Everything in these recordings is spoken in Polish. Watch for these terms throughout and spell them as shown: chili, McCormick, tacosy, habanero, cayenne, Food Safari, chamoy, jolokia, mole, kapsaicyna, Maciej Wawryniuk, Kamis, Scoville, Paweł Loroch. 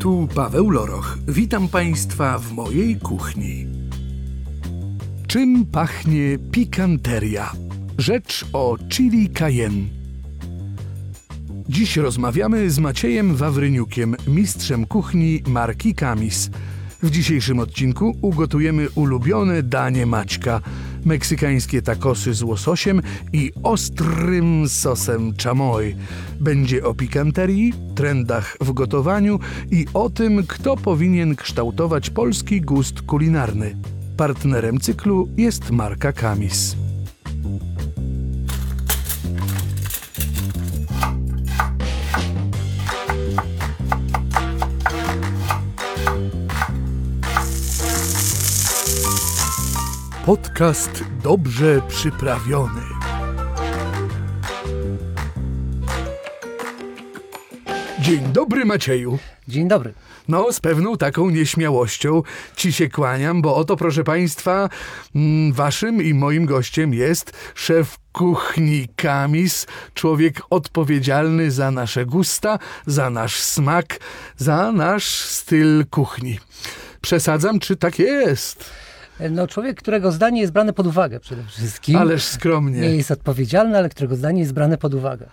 Tu Paweł Loroch. Witam Państwa w mojej kuchni. Czym pachnie pikanteria? Rzecz o chili cayenne. Dziś rozmawiamy z Maciejem Wawryniukiem, mistrzem kuchni marki Kamis. W dzisiejszym odcinku ugotujemy ulubione danie Maćka, meksykańskie takosy z łososiem i ostrym sosem chamoy. Będzie o pikanterii, trendach w gotowaniu i o tym, kto powinien kształtować polski gust kulinarny. Partnerem cyklu jest marka Kamis. Podcast dobrze przyprawiony. Dzień dobry, Macieju. Dzień dobry. No, z pewną taką nieśmiałością Ci się kłaniam, bo oto, proszę Państwa, Waszym i moim gościem jest szef kuchni Kamis, człowiek odpowiedzialny za nasze gusta, za nasz smak, za nasz styl kuchni. Przesadzam, czy tak jest? No, człowiek, którego zdanie jest brane pod uwagę przede wszystkim. Ależ skromnie. Nie jest odpowiedzialny, ale którego zdanie jest brane pod uwagę.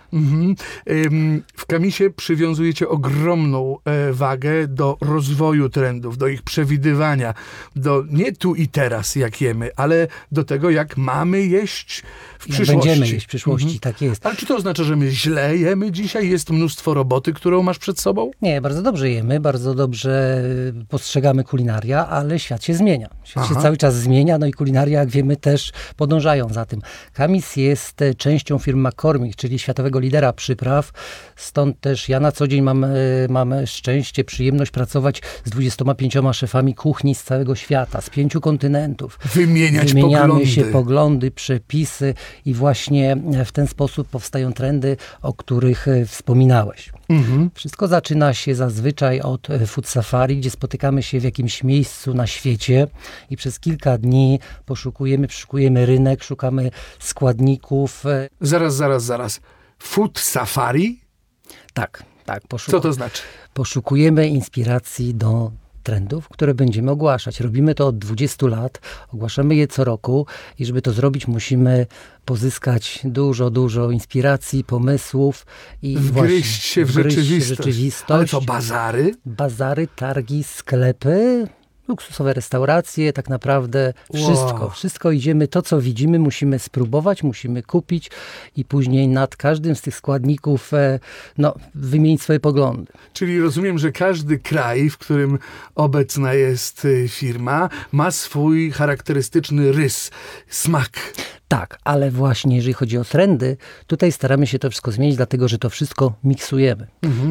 W Kamisie przywiązujecie ogromną wagę do rozwoju trendów, do ich przewidywania, do nie tu i teraz, jak jemy, ale do tego, jak mamy jeść w przyszłości. Będziemy jeść w przyszłości, tak jest. Ale czy to oznacza, że my źle jemy dzisiaj? Jest mnóstwo roboty, którą masz przed sobą? Nie, bardzo dobrze jemy, bardzo dobrze postrzegamy kulinaria, ale świat się zmienia. Świat się cały czas zmienia, no i kulinaria, jak wiemy, też podążają za tym. Kamis jest częścią firmy McCormick, czyli światowego lidera przypraw, stąd też ja na co dzień mam szczęście, przyjemność pracować z 25 szefami kuchni z całego świata, z 5 kontynentów. Wymieniamy się poglądy, przepisy i właśnie w ten sposób powstają trendy, o których wspominałeś. Wszystko zaczyna się zazwyczaj od Food Safari, gdzie spotykamy się w jakimś miejscu na świecie i przez kilka dni przeszukujemy rynek, szukamy składników. Zaraz. Food Safari? Tak. Co to znaczy? Poszukujemy inspiracji do trendów, które będziemy ogłaszać. Robimy to od 20 lat, ogłaszamy je co roku i żeby to zrobić, musimy pozyskać dużo inspiracji, pomysłów i wgryźć się w rzeczywistość. Ale co, bazary? Bazary, targi, sklepy, luksusowe restauracje, tak naprawdę wszystko. Wow. Wszystko idziemy, to co widzimy, musimy spróbować, musimy kupić i później nad każdym z tych składników wymienić swoje poglądy. Czyli rozumiem, że każdy kraj, w którym obecna jest firma, ma swój charakterystyczny rys, smak. Tak, ale właśnie jeżeli chodzi o trendy, tutaj staramy się to wszystko zmienić, dlatego że to wszystko miksujemy.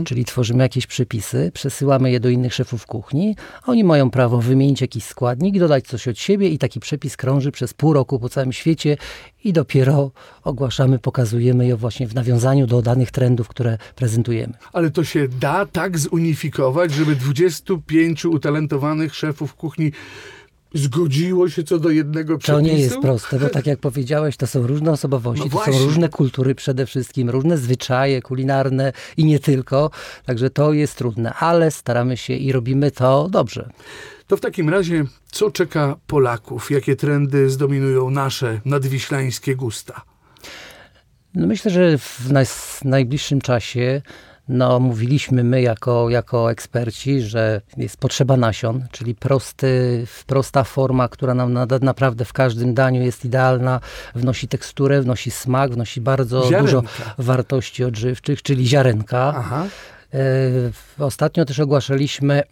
Czyli tworzymy jakieś przepisy, przesyłamy je do innych szefów kuchni, oni mają prawo wymienić jakiś składnik, dodać coś od siebie i taki przepis krąży przez pół roku po całym świecie i dopiero ogłaszamy, pokazujemy je właśnie w nawiązaniu do danych trendów, które prezentujemy. Ale to się da tak zunifikować, żeby 25 utalentowanych szefów kuchni zgodziło się co do jednego przepisu? To nie jest proste, bo tak jak powiedziałeś, to są różne osobowości, to są różne kultury przede wszystkim, różne zwyczaje kulinarne i nie tylko. Także to jest trudne, ale staramy się i robimy to dobrze. To w takim razie, co czeka Polaków? Jakie trendy zdominują nasze nadwiślańskie gusta? No myślę, że w najbliższym czasie mówiliśmy my jako eksperci, że jest potrzeba nasion, czyli prosta forma, która nam naprawdę w każdym daniu jest idealna, wnosi teksturę, wnosi smak, wnosi bardzo dużo wartości odżywczych, czyli ziarenka. Ostatnio też ogłaszaliśmy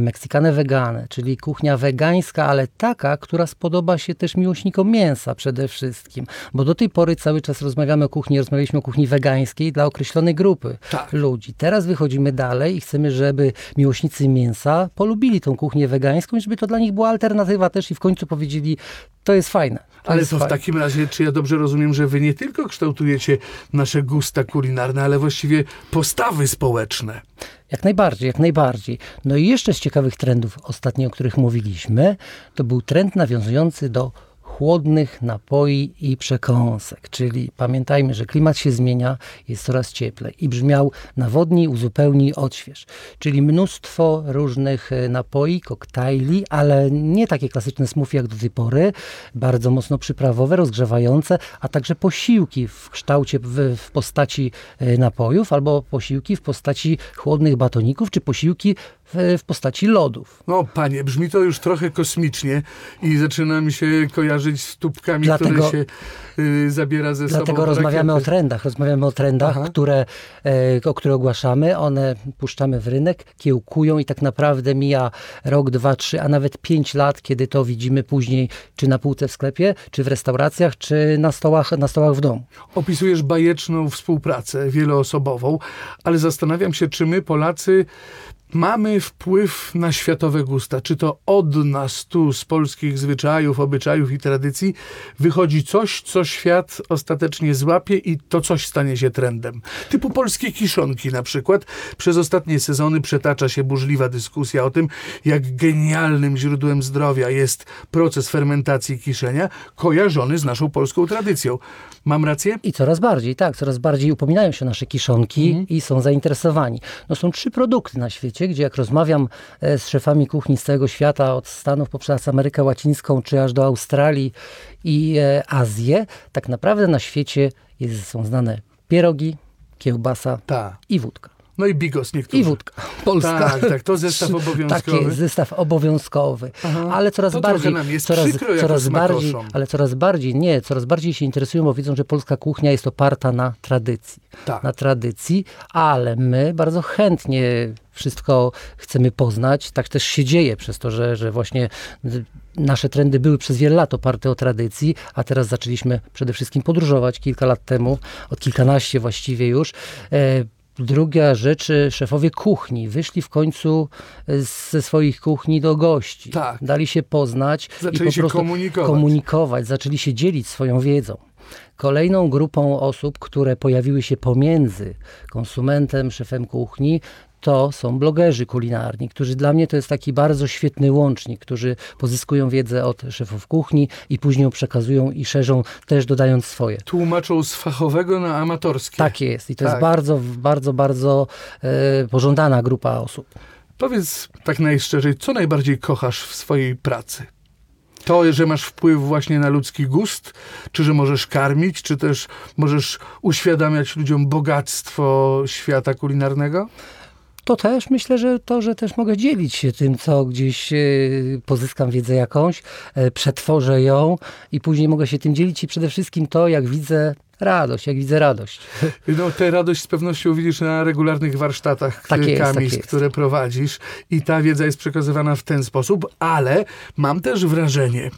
Meksykanę weganę, czyli kuchnia wegańska, ale taka, która spodoba się też miłośnikom mięsa przede wszystkim. Bo do tej pory cały czas rozmawialiśmy o kuchni wegańskiej dla określonej grupy ludzi. Teraz wychodzimy dalej i chcemy, żeby miłośnicy mięsa polubili tą kuchnię wegańską, żeby to dla nich była alternatywa też i w końcu powiedzieli, to jest fajne. W takim razie, czy ja dobrze rozumiem, że wy nie tylko kształtujecie nasze gusta kulinarne, ale właściwie postawy społeczne? Jak najbardziej. No i jeszcze z ciekawych trendów ostatnio, o których mówiliśmy, to był trend nawiązujący do chłodnych napoi i przekąsek, czyli pamiętajmy, że klimat się zmienia, jest coraz cieplej i brzmiał nawodnij, uzupełnij, odśwież, czyli mnóstwo różnych napoi, koktajli, ale nie takie klasyczne smoothie jak do tej pory, bardzo mocno przyprawowe, rozgrzewające, a także posiłki w kształcie, w postaci napojów albo posiłki w postaci chłodnych batoników, czy posiłki w postaci lodów. No panie, brzmi to już trochę kosmicznie i zaczyna mi się kojarzyć z tubkami, które się zabiera ze sobą. Dlatego rozmawiamy o trendach, które ogłaszamy, one puszczamy w rynek, kiełkują i tak naprawdę mija rok, 2, 3, a nawet 5 lat, kiedy to widzimy później, czy na półce w sklepie, czy w restauracjach, czy na stołach w domu. Opisujesz bajeczną współpracę wieloosobową, ale zastanawiam się, czy my Polacy mamy wpływ na światowe gusta. Czy to od nas tu, z polskich zwyczajów, obyczajów i tradycji, wychodzi coś, co świat ostatecznie złapie i to coś stanie się trendem. Typu polskie kiszonki na przykład. Przez ostatnie sezony przetacza się burzliwa dyskusja o tym, jak genialnym źródłem zdrowia jest proces fermentacji kiszenia, kojarzony z naszą polską tradycją. Mam rację? I coraz bardziej, tak. Coraz bardziej upominają się nasze kiszonki i są zainteresowani. No są 3 produkty na świecie, gdzie jak rozmawiam z szefami kuchni z całego świata, od Stanów poprzez Amerykę Łacińską, czy aż do Australii i Azję, tak naprawdę na świecie są znane pierogi, kiełbasa i wódka. No i bigos niektórzy. I wódka polska. Tak, to zestaw obowiązkowy. Tak jest, zestaw obowiązkowy. Aha, ale coraz bardziej się interesują, bo widzą, że polska kuchnia jest oparta na tradycji. Tak. Na tradycji, ale my bardzo chętnie wszystko chcemy poznać. Tak też się dzieje przez to, że właśnie nasze trendy były przez wiele lat oparte o tradycji, a teraz zaczęliśmy przede wszystkim podróżować kilka lat temu, od kilkanaście właściwie już. Druga rzecz, szefowie kuchni wyszli w końcu ze swoich kuchni do gości. Tak. Dali się poznać i po prostu komunikować. Zaczęli się dzielić swoją wiedzą. Kolejną grupą osób, które pojawiły się pomiędzy konsumentem, szefem kuchni, to są blogerzy kulinarni, którzy dla mnie to jest taki bardzo świetny łącznik, którzy pozyskują wiedzę od szefów kuchni i później ją przekazują i szerzą, też dodając swoje. Tłumaczą z fachowego na amatorskie. Tak jest i to jest bardzo, bardzo, bardzo pożądana grupa osób. Powiedz tak najszczerzej, co najbardziej kochasz w swojej pracy? To, że masz wpływ właśnie na ludzki gust, czy że możesz karmić, czy też możesz uświadamiać ludziom bogactwo świata kulinarnego? To też myślę, że to, że też mogę dzielić się tym, co gdzieś pozyskam wiedzę jakąś, przetworzę ją i później mogę się tym dzielić i przede wszystkim to, jak widzę radość. No, tę radość z pewnością widzisz na regularnych warsztatach Kamis, które prowadzisz i ta wiedza jest przekazywana w ten sposób, ale mam też wrażenie,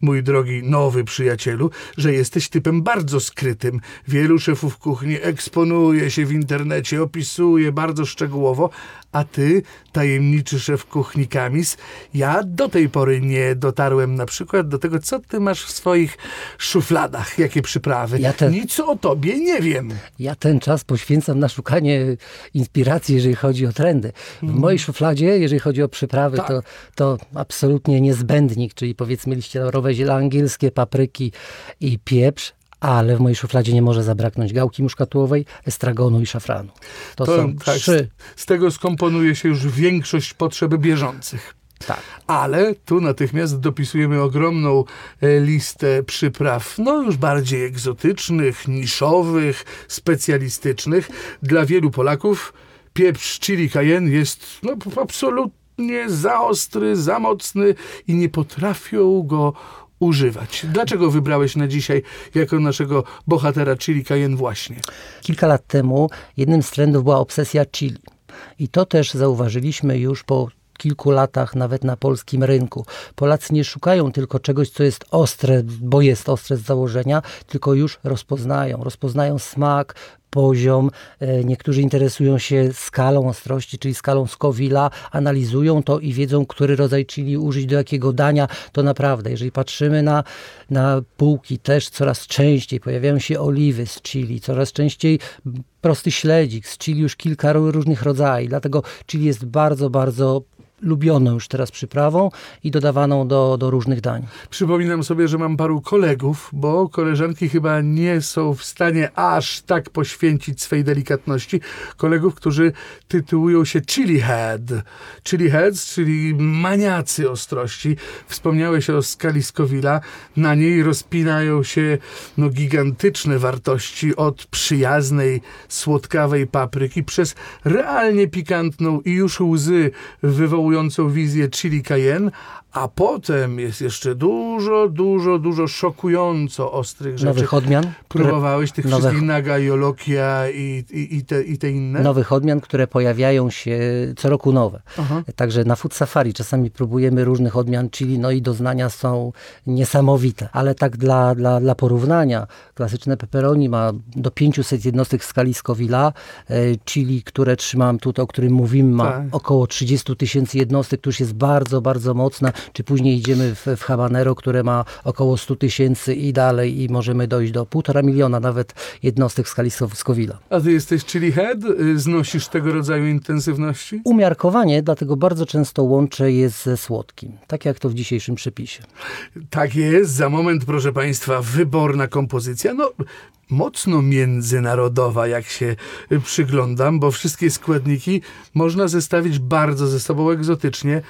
mój drogi nowy przyjacielu, że jesteś typem bardzo skrytym. Wielu szefów kuchni eksponuje się w internecie, opisuje bardzo szczegółowo, a ty, tajemniczy szef kuchni Kamis, ja do tej pory nie dotarłem na przykład do tego, co ty masz w swoich szufladach, jakie przyprawy. Nic o tobie nie wiem. Ja ten czas poświęcam na szukanie inspiracji, jeżeli chodzi o trendy. W mojej szufladzie, jeżeli chodzi o przyprawy, to absolutnie niezbędnik, czyli powiedzmy liście laurowe, ziele angielskie, papryki i pieprz. Ale w mojej szufladzie nie może zabraknąć gałki muszkatułowej, estragonu i szafranu. To są 3. Z tego skomponuje się już większość potrzeb bieżących. Tak. Ale tu natychmiast dopisujemy ogromną listę przypraw, no już bardziej egzotycznych, niszowych, specjalistycznych. Dla wielu Polaków pieprz chili cayenne jest absolutnie za ostry, za mocny i nie potrafią go używać. Dlaczego wybrałeś na dzisiaj jako naszego bohatera chili cayenne właśnie? Kilka lat temu jednym z trendów była obsesja chili. I to też zauważyliśmy już po kilku latach nawet na polskim rynku. Polacy nie szukają tylko czegoś, co jest ostre, bo jest ostre z założenia, tylko już rozpoznają smak, poziom. Niektórzy interesują się skalą ostrości, czyli skalą Scoville'a, analizują to i wiedzą, który rodzaj chili użyć do jakiego dania. To naprawdę, jeżeli patrzymy na półki, też coraz częściej pojawiają się oliwy z chili, coraz częściej prosty śledzik z chili, już kilka różnych rodzajów. Dlatego chili jest bardzo, bardzo ulubioną już teraz przyprawą i dodawaną do różnych dań. Przypominam sobie, że mam paru kolegów, bo koleżanki chyba nie są w stanie aż tak poświęcić swej delikatności. Kolegów, którzy tytułują się chili head. Chili heads, czyli maniacy ostrości. Wspomniałeś o skali Scoville'a. Na niej rozpinają się gigantyczne wartości od przyjaznej, słodkawej papryki przez realnie pikantną i już łzy wywołującą wizję chili cayenne, a potem jest jeszcze dużo szokująco ostrych rzeczy. Nowych odmian. Próbowałeś tych wszystkich naga, jolokia i te inne? Nowych odmian, które pojawiają się co roku nowe. Aha. Także na Food Safari czasami próbujemy różnych odmian chili, no i doznania są niesamowite. Ale tak dla porównania, klasyczne pepperoni ma do 500 jednostek w skali Scoville'a. Chili, które trzymam tutaj, o którym mówimy, ma około 30 000 jednostek, która jest bardzo, bardzo mocna. Czy później idziemy w habanero, które ma około 100 000 i dalej i możemy dojść do 1,5 miliona nawet jednostek w skali Scoville'a. A ty jesteś chili head? Znosisz tego rodzaju intensywności? Umiarkowanie, dlatego bardzo często łączę je ze słodkim. Tak jak to w dzisiejszym przepisie. Tak jest. Za moment, proszę państwa, wyborna kompozycja. No, mocno międzynarodowa, jak się przyglądam, bo wszystkie składniki można zestawić bardzo ze sobą egzotycznie.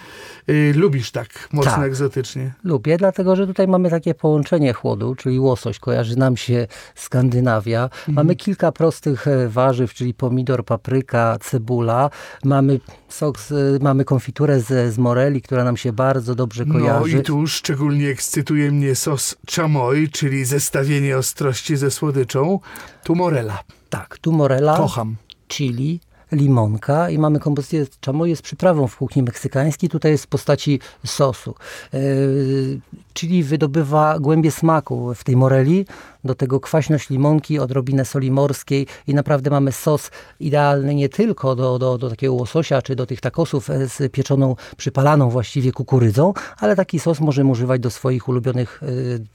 Lubisz tak mocno egzotycznie? Lubię, dlatego że tutaj mamy takie połączenie chłodu, czyli łosoś. Kojarzy nam się Skandynawia. Mamy kilka prostych warzyw, czyli pomidor, papryka, cebula. Mamy sok, mamy konfiturę z moreli, która nam się bardzo dobrze kojarzy. No i tu szczególnie ekscytuje mnie sos chamoy, czyli zestawienie ostrości ze słodyczą. Tu morela. Tak, tu morela. Kocham. Chili, limonka i mamy kompozycję chamoy, jest przyprawą w kuchni meksykańskiej. Tutaj jest w postaci sosu. Chili wydobywa głębie smaku w tej moreli. Do tego kwaśność limonki, odrobinę soli morskiej i naprawdę mamy sos idealny nie tylko do takiego łososia, czy do tych takosów z pieczoną, przypalaną właściwie kukurydzą, ale taki sos możemy używać do swoich ulubionych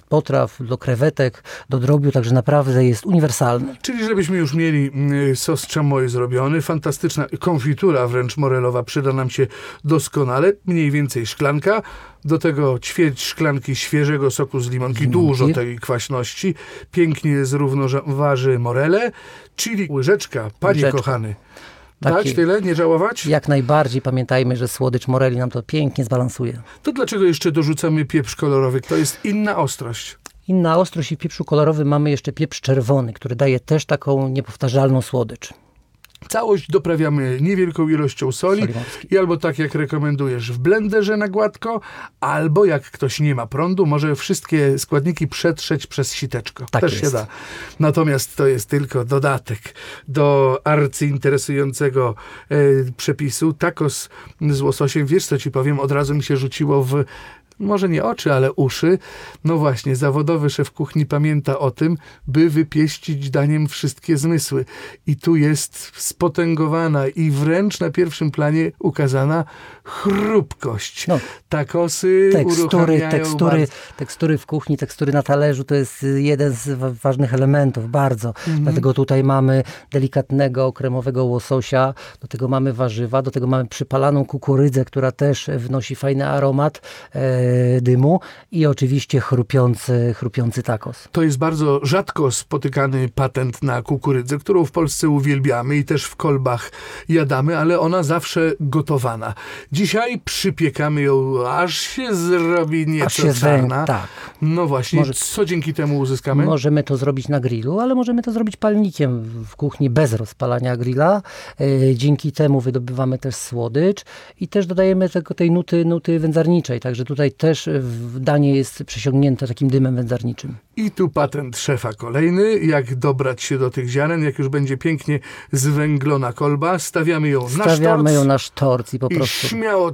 potraw, do krewetek, do drobiu, także naprawdę jest uniwersalny. Czyli żebyśmy już mieli sos chamoy zrobiony, fantastyczna konfitura wręcz morelowa przyda nam się doskonale, mniej więcej szklanka, do tego ćwierć szklanki świeżego soku z limonki, dużo tej kwaśności. Pięknie zrównoważy morele, czyli łyżeczka, panie kochany. Dać tyle, nie żałować? Jak najbardziej. Pamiętajmy, że słodycz moreli nam to pięknie zbalansuje. To dlaczego jeszcze dorzucamy pieprz kolorowy? To jest inna ostrość. Inna ostrość i w pieprzu kolorowym mamy jeszcze pieprz czerwony, który daje też taką niepowtarzalną słodycz. Całość doprawiamy niewielką ilością soli i albo tak jak rekomendujesz w blenderze na gładko, albo jak ktoś nie ma prądu, może wszystkie składniki przetrzeć przez siteczko. Tak też jest. Się da. Natomiast to jest tylko dodatek do arcyinteresującego przepisu. Tacos z łososiem, wiesz co ci powiem, od razu mi się rzuciło w może nie oczy, ale uszy. No właśnie, zawodowy szef kuchni pamięta o tym, by wypieścić daniem wszystkie zmysły. I tu jest spotęgowana i wręcz na pierwszym planie ukazana chrupkość. No, takosy uruchamiają tekstury w kuchni, tekstury na talerzu to jest jeden z ważnych elementów, bardzo. Dlatego tutaj mamy delikatnego, kremowego łososia, do tego mamy warzywa, do tego mamy przypalaną kukurydzę, która też wnosi fajny aromat dymu i oczywiście chrupiący tacos. To jest bardzo rzadko spotykany patent na kukurydzę, którą w Polsce uwielbiamy i też w kolbach jadamy, ale ona zawsze gotowana. Dzisiaj przypiekamy ją, aż się zrobi nieco czarna. Tak. No właśnie, co dzięki temu uzyskamy? Możemy to zrobić na grillu, ale możemy to zrobić palnikiem w kuchni bez rozpalania grilla. Dzięki temu wydobywamy też słodycz i też dodajemy tej nuty wędzarniczej, także tutaj też danie jest przesiągnięte takim dymem wędzarniczym. I tu patent szefa kolejny, jak dobrać się do tych ziaren, jak już będzie pięknie zwęglona kolba, stawiamy ją na sztorc i po prostu... I śmiało,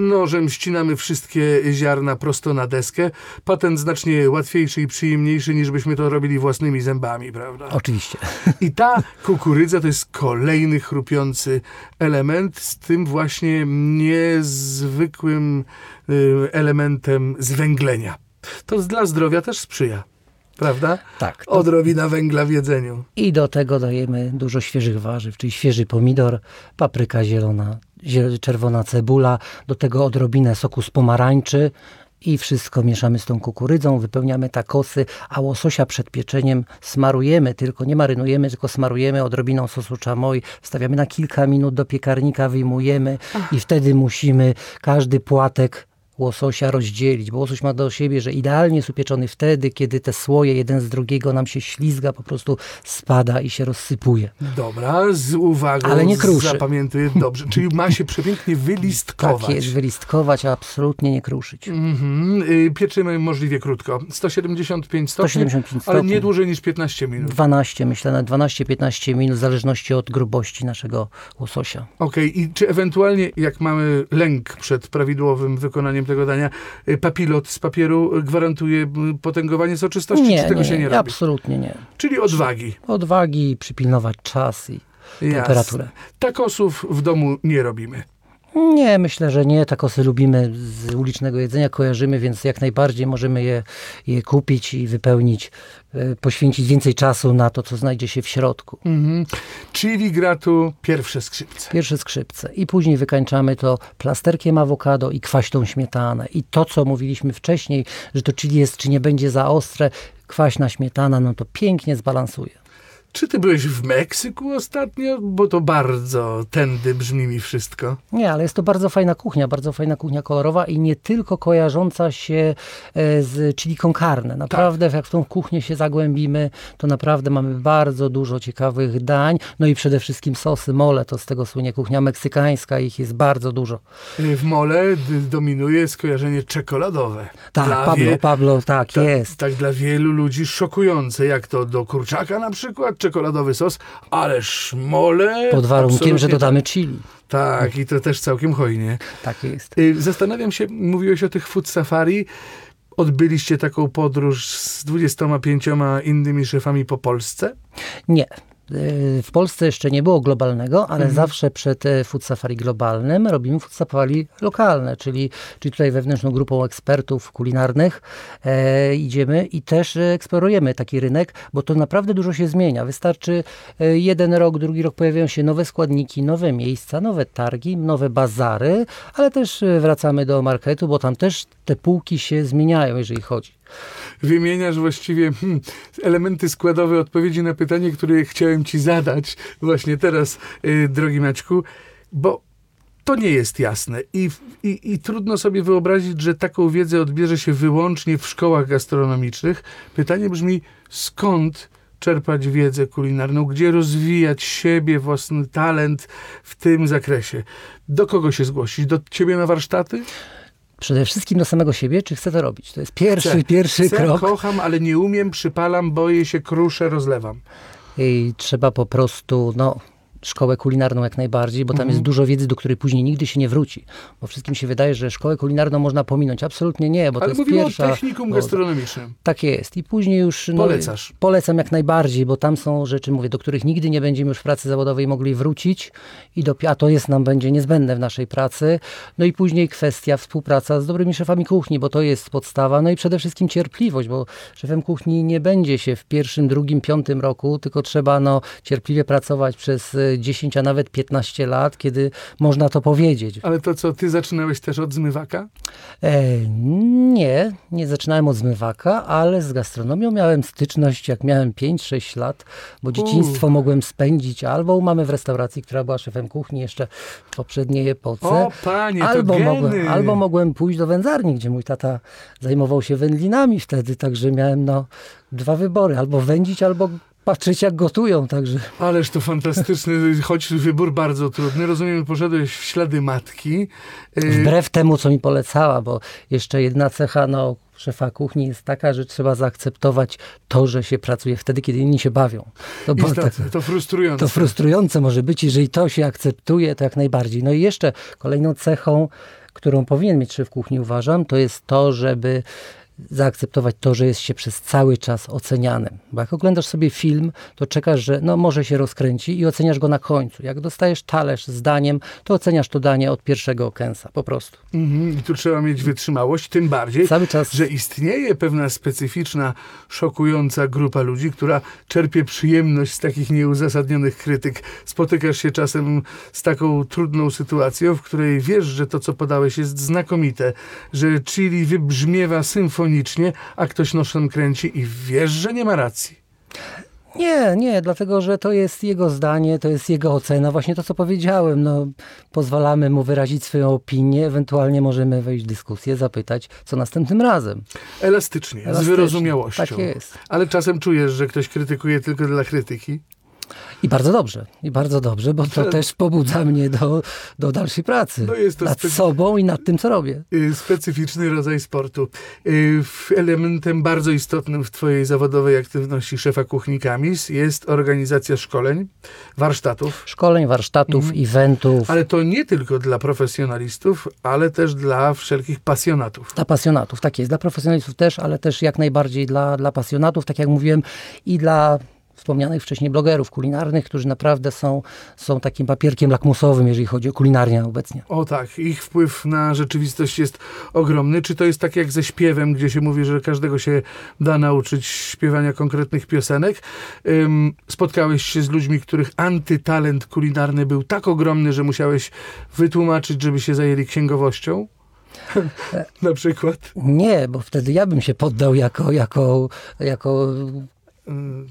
nożem ścinamy wszystkie ziarna prosto na deskę. Patent znacznie łatwiejszy i przyjemniejszy, niż byśmy to robili własnymi zębami, prawda? Oczywiście. I ta kukurydza to jest kolejny chrupiący element z tym właśnie niezwykłym elementem zwęglenia. To dla zdrowia też sprzyja, prawda? Tak. To... Odrobina węgla w jedzeniu. I do tego dajemy dużo świeżych warzyw, czyli świeży pomidor, papryka zielona, czerwona cebula, do tego odrobinę soku z pomarańczy i wszystko mieszamy z tą kukurydzą, wypełniamy takosy, a łososia przed pieczeniem smarujemy, tylko nie marynujemy, tylko smarujemy odrobiną sosu chamoy, wstawiamy na kilka minut do piekarnika, wyjmujemy i wtedy musimy każdy płatek łososia rozdzielić, bo łosoś ma do siebie, że idealnie jest upieczony wtedy, kiedy te słoje jeden z drugiego nam się ślizga, po prostu spada i się rozsypuje. Dobra, z uwagą, ale nie kruszy. Zapamiętuję dobrze, czyli ma się przepięknie wylistkować. Tak jest, wylistkować, a absolutnie nie kruszyć. Pieczymy możliwie krótko, 175 stopni, ale nie dłużej niż 15 minut. 12, myślę, na 12-15 minut, w zależności od grubości naszego łososia. Okej, i czy ewentualnie, jak mamy lęk przed prawidłowym wykonaniem tego dania, papilot z papieru gwarantuje potęgowanie soczystości? Nie, czy tego się nie robi? Absolutnie nie. Czyli odwagi. Odwagi, przypilnować czas i temperaturę. Takosów w domu nie robimy. Nie, myślę, że nie. Takosy lubimy z ulicznego jedzenia, kojarzymy, więc jak najbardziej możemy je kupić i wypełnić, poświęcić więcej czasu na to, co znajdzie się w środku. Chili gratu, pierwsze skrzypce. Pierwsze skrzypce. I później wykańczamy to plasterkiem awokado i kwaśną śmietanę. I to, co mówiliśmy wcześniej, że to chili jest, czy nie będzie za ostre, kwaśna śmietana, no to pięknie zbalansuje. Czy ty byłeś w Meksyku ostatnio? Bo to bardzo tędy brzmi mi wszystko. Nie, ale jest to bardzo fajna kuchnia kolorowa i nie tylko kojarząca się z chili con carne. Naprawdę, tak. Jak w tą kuchnię się zagłębimy, to naprawdę mamy bardzo dużo ciekawych dań. No i przede wszystkim sosy mole, to z tego słynie kuchnia meksykańska, ich jest bardzo dużo. W mole dominuje skojarzenie czekoladowe. Tak, Pablo, tak jest. Tak dla wielu ludzi szokujące, jak to do kurczaka na przykład, czekoladowy sos, ależ mole... Pod warunkiem, absolutnie, że dodamy chili. Tak, i to też całkiem hojnie. Tak jest. Zastanawiam się, mówiłeś o tych food safari. Odbyliście taką podróż z 25 innymi szefami po Polsce? Nie. W Polsce jeszcze nie było globalnego, ale zawsze przed Food Safari globalnym robimy Food Safari lokalne, czyli tutaj wewnętrzną grupą ekspertów kulinarnych idziemy i też eksplorujemy taki rynek, bo to naprawdę dużo się zmienia. Wystarczy jeden rok, drugi rok pojawiają się nowe składniki, nowe miejsca, nowe targi, nowe bazary, ale też wracamy do marketu, bo tam też te półki się zmieniają, jeżeli chodzi. Wymieniasz właściwie elementy składowe odpowiedzi na pytanie, które chciałem ci zadać właśnie teraz, drogi Maćku, bo to nie jest jasne i trudno sobie wyobrazić, że taką wiedzę odbierze się wyłącznie w szkołach gastronomicznych. Pytanie brzmi, skąd czerpać wiedzę kulinarną, gdzie rozwijać siebie, własny talent w tym zakresie? Do kogo się zgłosić? Do ciebie na warsztaty? Przede wszystkim do samego siebie, czy chcę to robić. To jest pierwszy krok. Kocham, ale nie umiem, przypalam, boję się, kruszę, rozlewam. I trzeba po prostu, szkołę kulinarną jak najbardziej, bo tam jest dużo wiedzy, do której później nigdy się nie wróci. Bo wszystkim się wydaje, że szkołę kulinarną można pominąć. Absolutnie nie, bo ale to jest pierwsza... Ale mówimy o technikum gastronomicznym. Tak jest. I później już... Polecasz. Polecam jak najbardziej, bo tam są rzeczy, do których nigdy nie będziemy już w pracy zawodowej mogli wrócić. A to jest nam będzie niezbędne w naszej pracy. No i później kwestia współpraca z dobrymi szefami kuchni, bo to jest podstawa. No i przede wszystkim cierpliwość, bo szefem kuchni nie będzie się w pierwszym, drugim, piątym roku, tylko trzeba cierpliwie pracować przez 10, a nawet 15 lat, kiedy można to powiedzieć. Ale to co, ty zaczynałeś też od zmywaka? Nie zaczynałem od zmywaka, ale z gastronomią miałem styczność, jak miałem 5-6 lat, bo dzieciństwo mogłem spędzić albo u mamy w restauracji, która była szefem kuchni jeszcze w poprzedniej epoce. O panie, albo mogłem pójść do wędzarni, gdzie mój tata zajmował się wędlinami wtedy, także miałem dwa wybory, albo wędzić, albo patrzeć, jak gotują, także... Ależ to fantastyczny, choć wybór bardzo trudny. Rozumiem, poszedłeś w ślady matki. Wbrew temu, co mi polecała, bo jeszcze jedna cecha, szefa kuchni jest taka, że trzeba zaakceptować to, że się pracuje wtedy, kiedy inni się bawią. To frustrujące. To frustrujące może być, jeżeli to się akceptuje, to jak najbardziej. No i jeszcze kolejną cechą, którą powinien mieć szef kuchni, uważam, to jest to, żeby zaakceptować to, że jest się przez cały czas ocenianym. Bo jak oglądasz sobie film, to czekasz, że no może się rozkręci i oceniasz go na końcu. Jak dostajesz talerz z daniem, to oceniasz to danie od pierwszego okęsa, po prostu. I tu trzeba mieć wytrzymałość, tym bardziej, cały czas, że istnieje pewna specyficzna, szokująca grupa ludzi, która czerpie przyjemność z takich nieuzasadnionych krytyk. Spotykasz się czasem z taką trudną sytuacją, w której wiesz, że to, co podałeś, jest znakomite, że chili wybrzmiewa symfonicznie, a ktoś nosem kręci i wiesz, że nie ma racji. Nie, dlatego, że to jest jego zdanie, to jest jego ocena, właśnie to, co powiedziałem. No, pozwalamy mu wyrazić swoją opinię, ewentualnie możemy wejść w dyskusję, zapytać, co następnym razem. Elastycznie, z wyrozumiałością. Tak jest. Ale czasem czujesz, że ktoś krytykuje tylko dla krytyki. I bardzo dobrze, bo to też pobudza mnie do dalszej pracy. No jest to nad sobą i nad tym, co robię. Specyficzny rodzaj sportu. Elementem bardzo istotnym w twojej zawodowej aktywności szefa kuchni Kamis jest organizacja szkoleń, warsztatów. Eventów. Ale to nie tylko dla profesjonalistów, ale też dla wszelkich pasjonatów. Dla pasjonatów, tak jest. Dla profesjonalistów też, ale też jak najbardziej dla pasjonatów, tak jak mówiłem, i dla wspomnianych wcześniej blogerów kulinarnych, którzy naprawdę są takim papierkiem lakmusowym, jeżeli chodzi o kulinarnię obecnie. O tak, ich wpływ na rzeczywistość jest ogromny. Czy to jest tak jak ze śpiewem, gdzie się mówi, że każdego się da nauczyć śpiewania konkretnych piosenek? Spotkałeś się z ludźmi, których antytalent kulinarny był tak ogromny, że musiałeś wytłumaczyć, żeby się zajęli księgowością? Na przykład? Nie, bo wtedy ja bym się poddał jako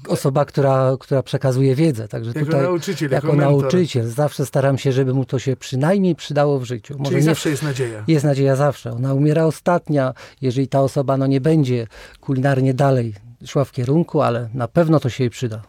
osoba, która przekazuje wiedzę. Także jako tutaj, nauczyciel, jako nauczyciel. Zawsze staram się, żeby mu to się przynajmniej przydało w życiu. Może czyli nie, zawsze jest nadzieja. Jest nadzieja zawsze. Ona umiera ostatnia, jeżeli ta osoba nie będzie kulinarnie dalej szła w kierunku, ale na pewno to się jej przyda.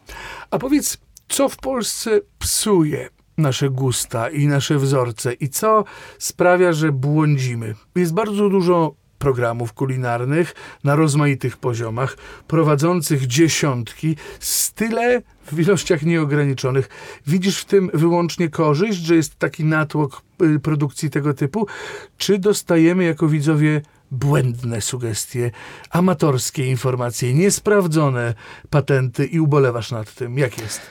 A powiedz, co w Polsce psuje nasze gusta i nasze wzorce i co sprawia, że błądzimy? Jest bardzo dużo programów kulinarnych na rozmaitych poziomach, prowadzących dziesiątki, style w ilościach nieograniczonych. Widzisz w tym wyłącznie korzyść, że jest taki natłok produkcji tego typu? Czy dostajemy jako widzowie błędne sugestie, amatorskie informacje, niesprawdzone patenty i ubolewasz nad tym? Jak jest?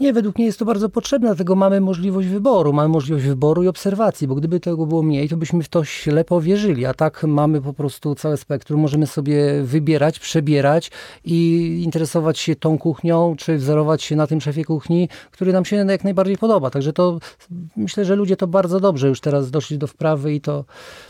Nie, według mnie jest to bardzo potrzebne, dlatego mamy możliwość wyboru. Mamy możliwość wyboru i obserwacji, bo gdyby tego było mniej, to byśmy w to ślepo wierzyli, a tak mamy po prostu całe spektrum. Możemy sobie wybierać, przebierać i interesować się tą kuchnią, czy wzorować się na tym szefie kuchni, który nam się jak najbardziej podoba. Także to myślę, że ludzie to bardzo dobrze już teraz doszli do wprawy i to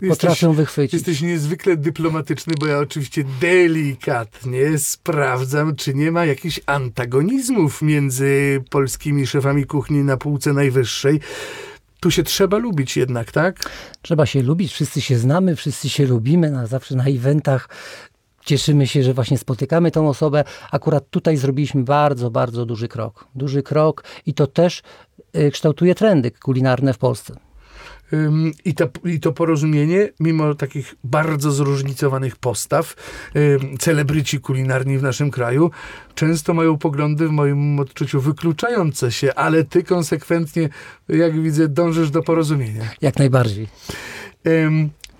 potrafią wychwycić. Jesteś niezwykle dyplomatyczny, bo ja oczywiście delikatnie sprawdzam, czy nie ma jakichś antagonizmów między polskimi szefami kuchni na półce najwyższej. Tu się trzeba lubić jednak, tak? Trzeba się lubić, wszyscy się znamy, wszyscy się lubimy, zawsze na eventach cieszymy się, że właśnie spotykamy tą osobę. Akurat tutaj zrobiliśmy bardzo, bardzo duży krok. Duży krok i to też kształtuje trendy kulinarne w Polsce. I to porozumienie, mimo takich bardzo zróżnicowanych postaw, celebryci kulinarni w naszym kraju często mają poglądy, w moim odczuciu, wykluczające się, ale ty konsekwentnie, jak widzę, dążysz do porozumienia. Jak najbardziej.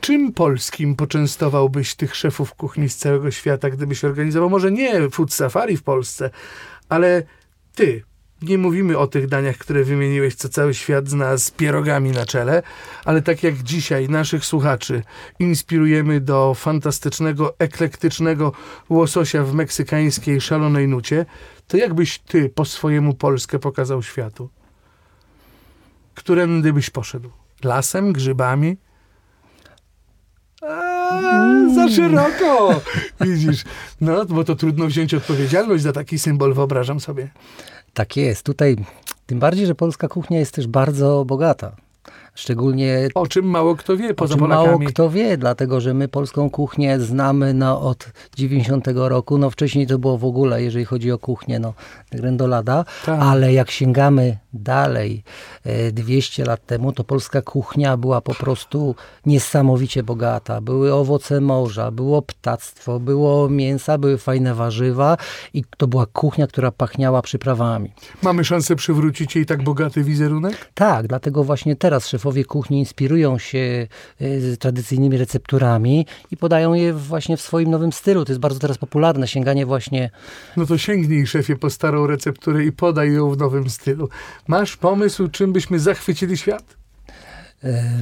Czym polskim poczęstowałbyś tych szefów kuchni z całego świata, gdybyś organizował? Może nie Food Safari w Polsce, ale ty. Nie mówimy o tych daniach, które wymieniłeś, co cały świat zna, z pierogami na czele, ale tak jak dzisiaj naszych słuchaczy inspirujemy do fantastycznego, eklektycznego łososia w meksykańskiej szalonej nucie, to jakbyś ty po swojemu Polskę pokazał światu? Którędy byś poszedł? Lasem? Grzybami? Za szeroko! Widzisz? No, bo to trudno wziąć odpowiedzialność za taki symbol, wyobrażam sobie. Tak jest. Tutaj tym bardziej, że polska kuchnia jest też bardzo bogata. Szczególnie... O czym mało kto wie poza Polakami. Mało kto wie, dlatego że my polską kuchnię znamy od 90 roku. Wcześniej to było w ogóle, jeżeli chodzi o kuchnię, grendolada. Tak. Ale jak sięgamy dalej, 200 lat temu, to polska kuchnia była po prostu niesamowicie bogata. Były owoce morza, było ptactwo, było mięsa, były fajne warzywa i to była kuchnia, która pachniała przyprawami. Mamy szansę przywrócić jej tak bogaty wizerunek? Tak, dlatego właśnie teraz szefowie kuchni inspirują się tradycyjnymi recepturami i podają je właśnie w swoim nowym stylu. To jest bardzo teraz popularne, sięganie właśnie... No to sięgnij, szefie, po starą recepturę i podaj ją w nowym stylu. Masz pomysł, czym byśmy zachwycili świat?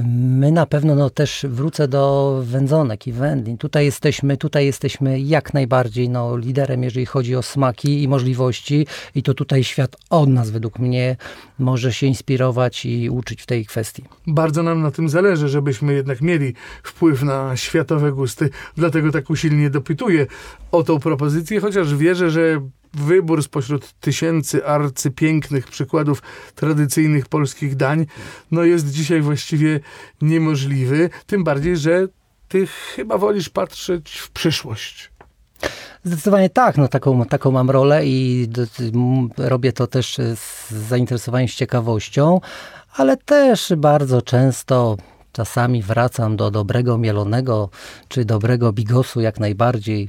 My na pewno, też wrócę do wędzonek i wędlin. Tutaj jesteśmy jak najbardziej liderem, jeżeli chodzi o smaki i możliwości. I to tutaj świat od nas, według mnie, może się inspirować i uczyć w tej kwestii. Bardzo nam na tym zależy, żebyśmy jednak mieli wpływ na światowe gusty. Dlatego tak usilnie dopytuję o tą propozycję, chociaż wierzę, że wybór spośród tysięcy arcypięknych przykładów tradycyjnych polskich dań, jest dzisiaj właściwie niemożliwy. Tym bardziej, że ty chyba wolisz patrzeć w przyszłość. Zdecydowanie tak, taką mam rolę i robię to też z zainteresowaniem, z ciekawością, ale też bardzo często... Czasami wracam do dobrego mielonego, czy dobrego bigosu jak najbardziej.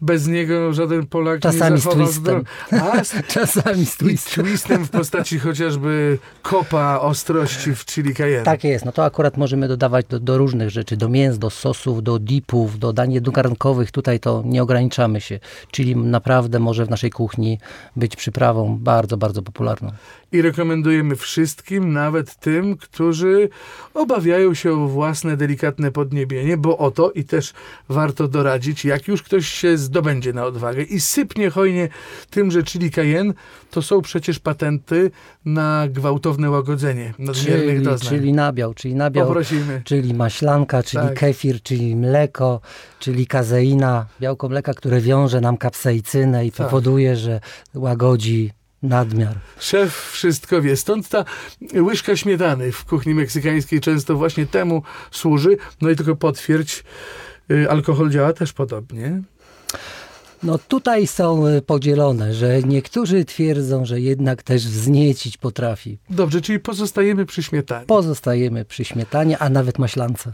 Bez niego żaden Polak czasami nie zachował zdrowia. Czasami z twistem. I twistem w postaci chociażby kopa ostrości w chili cayenne. Tak jest. To akurat możemy dodawać do różnych rzeczy. Do mięs, do sosów, do dipów, do dań jednogarnkowych. Tutaj to nie ograniczamy się. Chili naprawdę może w naszej kuchni być przyprawą bardzo, bardzo popularną. I rekomendujemy wszystkim, nawet tym, którzy obawiają się o własne delikatne podniebienie, bo oto i też warto doradzić, jak już ktoś się zdobędzie na odwagę i sypnie hojnie tym, że chili cayenne to są przecież patenty na gwałtowne łagodzenie nadmiernych doznań. Czyli nabiał, poprosimy. Czyli maślanka, czyli kefir, czyli mleko, czyli kazeina, białko mleka, które wiąże nam kapsaicynę i powoduje, że łagodzi nadmiar. Szef wszystko wie. Stąd ta łyżka śmietany w kuchni meksykańskiej często właśnie temu służy. I tylko potwierdź, alkohol działa też podobnie. Tutaj są podzielone, że niektórzy twierdzą, że jednak też wzniecić potrafi. Dobrze, czyli pozostajemy przy śmietanie. A nawet maślance.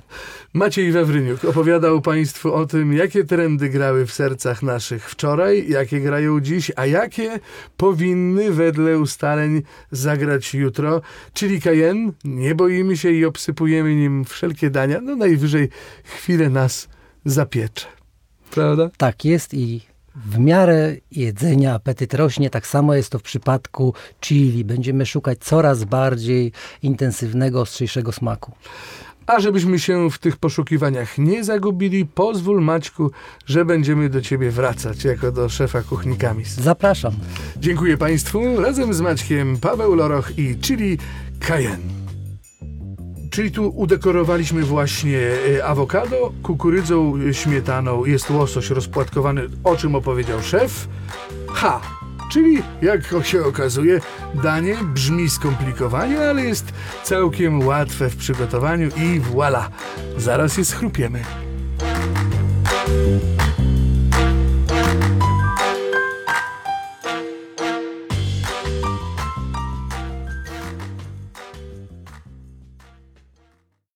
Maciej Wawryniuk opowiadał Państwu o tym, jakie trendy grały w sercach naszych wczoraj, jakie grają dziś, a jakie powinny wedle ustaleń zagrać jutro. Czyli cayenne, nie boimy się i obsypujemy nim wszelkie dania. Najwyżej chwilę nas zapiecze. Prawda? Tak jest i w miarę jedzenia apetyt rośnie. Tak samo jest to w przypadku chili. Będziemy szukać coraz bardziej intensywnego, ostrzejszego smaku. A żebyśmy się w tych poszukiwaniach nie zagubili, pozwól, Maćku, że będziemy do ciebie wracać jako do szefa kuchni Kamis. Zapraszam. Dziękuję Państwu. Razem z Maćkiem Paweł Loroch i chili cayenne. Czyli tu udekorowaliśmy właśnie awokado, kukurydzą, śmietaną. Jest łosoś rozpłatkowany, o czym opowiedział szef. Czyli, jak się okazuje, danie brzmi skomplikowanie, ale jest całkiem łatwe w przygotowaniu i voilà, zaraz je schrupiemy.